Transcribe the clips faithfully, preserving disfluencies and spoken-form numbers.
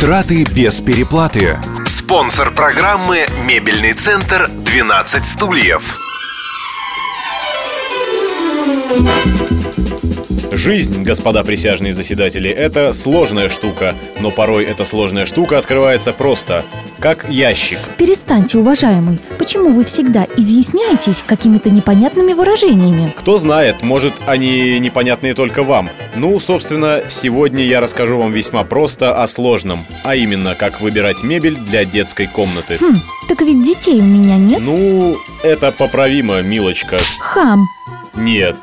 Траты без переплаты. Спонсор программы «Мебельный центр двенадцать стульев». Жизнь, господа присяжные заседатели, это сложная штука, но порой эта сложная штука открывается просто, как ящик. Перестаньте, уважаемый, почему вы всегда изъясняетесь какими-то непонятными выражениями? Кто знает, может, они непонятные только вам. Ну, собственно, сегодня я расскажу вам весьма просто о сложном, а именно, как выбирать мебель для детской комнаты. Хм, так ведь детей у меня нет. Ну, это поправимо, милочка. Хам. Нет,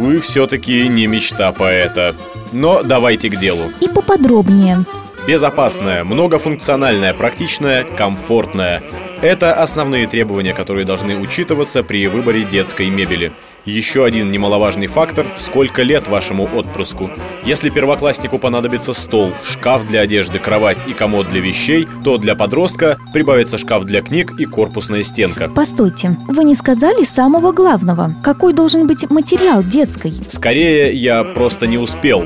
вы все-таки не мечта поэта. Но давайте к делу. И поподробнее. Безопасная, многофункциональная, практичная, комфортная. Это основные требования, которые должны учитываться при выборе детской мебели. Еще один немаловажный фактор – сколько лет вашему отпрыску. Если первокласснику понадобится стол, шкаф для одежды, кровать и комод для вещей, то для подростка прибавится шкаф для книг и корпусная стенка. Постойте, вы не сказали самого главного. Какой должен быть материал детской? Скорее, я просто не успел.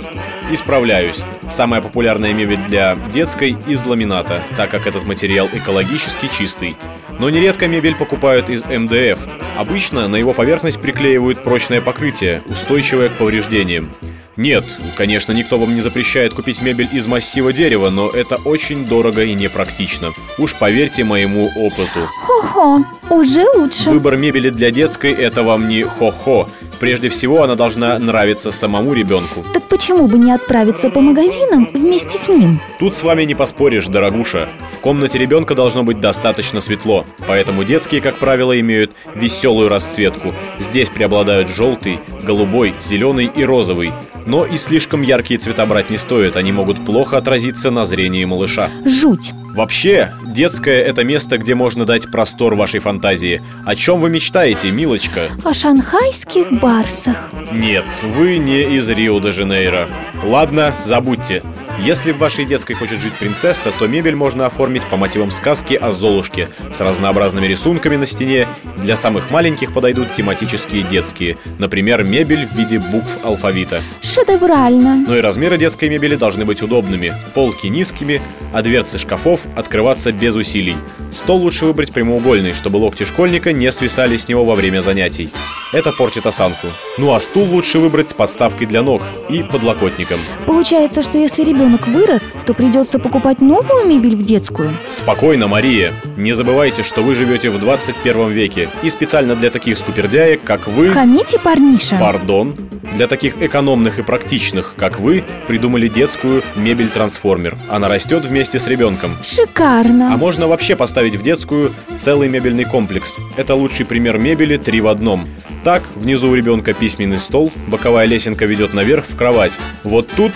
Исправляюсь. Самая популярная мебель для детской из ламината, так как этот материал экологически чистый. Но нередко мебель покупают из эм дэ эф. Обычно на его поверхность приклеивают прочное покрытие, устойчивое к повреждениям. Нет, конечно, никто вам не запрещает купить мебель из массива дерева, но это очень дорого и непрактично. Уж поверьте моему опыту. Хо-хо, уже лучше. Выбор мебели для детской – это вам не хо-хо. Прежде всего, она должна нравиться самому ребенку. Так почему бы не отправиться по магазинам вместе с ним? Тут с вами не поспоришь, дорогуша. В комнате ребенка должно быть достаточно светло, поэтому детские, как правило, имеют веселую расцветку. Здесь преобладают желтый, голубой, зеленый и розовый. Но и слишком яркие цвета брать не стоит, они могут плохо отразиться на зрении малыша. Жуть! Вообще, детское – это место, где можно дать простор вашей фантазии. О чем вы мечтаете, милочка? О шанхайских барсах. Нет, вы не из Рио-де-Жанейро. Ладно, забудьте. Если в вашей детской хочет жить принцесса, то мебель можно оформить по мотивам сказки о Золушке с разнообразными рисунками на стене. Для самых маленьких подойдут тематические детские, например, мебель в виде букв алфавита. Шедеврально! Но и размеры детской мебели должны быть удобными, полки низкими, а дверцы шкафов открываться без усилий. Стол лучше выбрать прямоугольный, чтобы локти школьника не свисали с него во время занятий. Это портит осанку. Ну а стул лучше выбрать с подставкой для ног и подлокотником. Получается, что если ребенок вырос, то придется покупать новую мебель в детскую? Спокойно, Мария. Не забывайте, что вы живете в двадцать первом веке. И специально для таких скупердяек, как вы... Хамите, парниша. Пардон. Для таких экономных и практичных, как вы, придумали детскую мебель-трансформер. Она растет вместе с ребенком. Шикарно. А можно вообще поставить в детскую целый мебельный комплекс. Это лучший пример мебели три в одном. Так, внизу у ребенка письменный стол, боковая лесенка ведет наверх в кровать. Вот тут...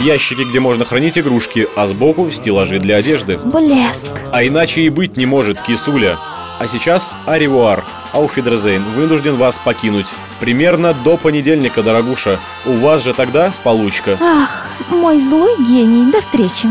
ящики, где можно хранить игрушки, а сбоку стеллажи для одежды. Блеск! А иначе и быть не может, кисуля. А сейчас аревуар. Ауфидр Зейн вынужден вас покинуть. Примерно до понедельника, дорогуша. У вас же тогда получка. Ах, мой злой гений. До встречи.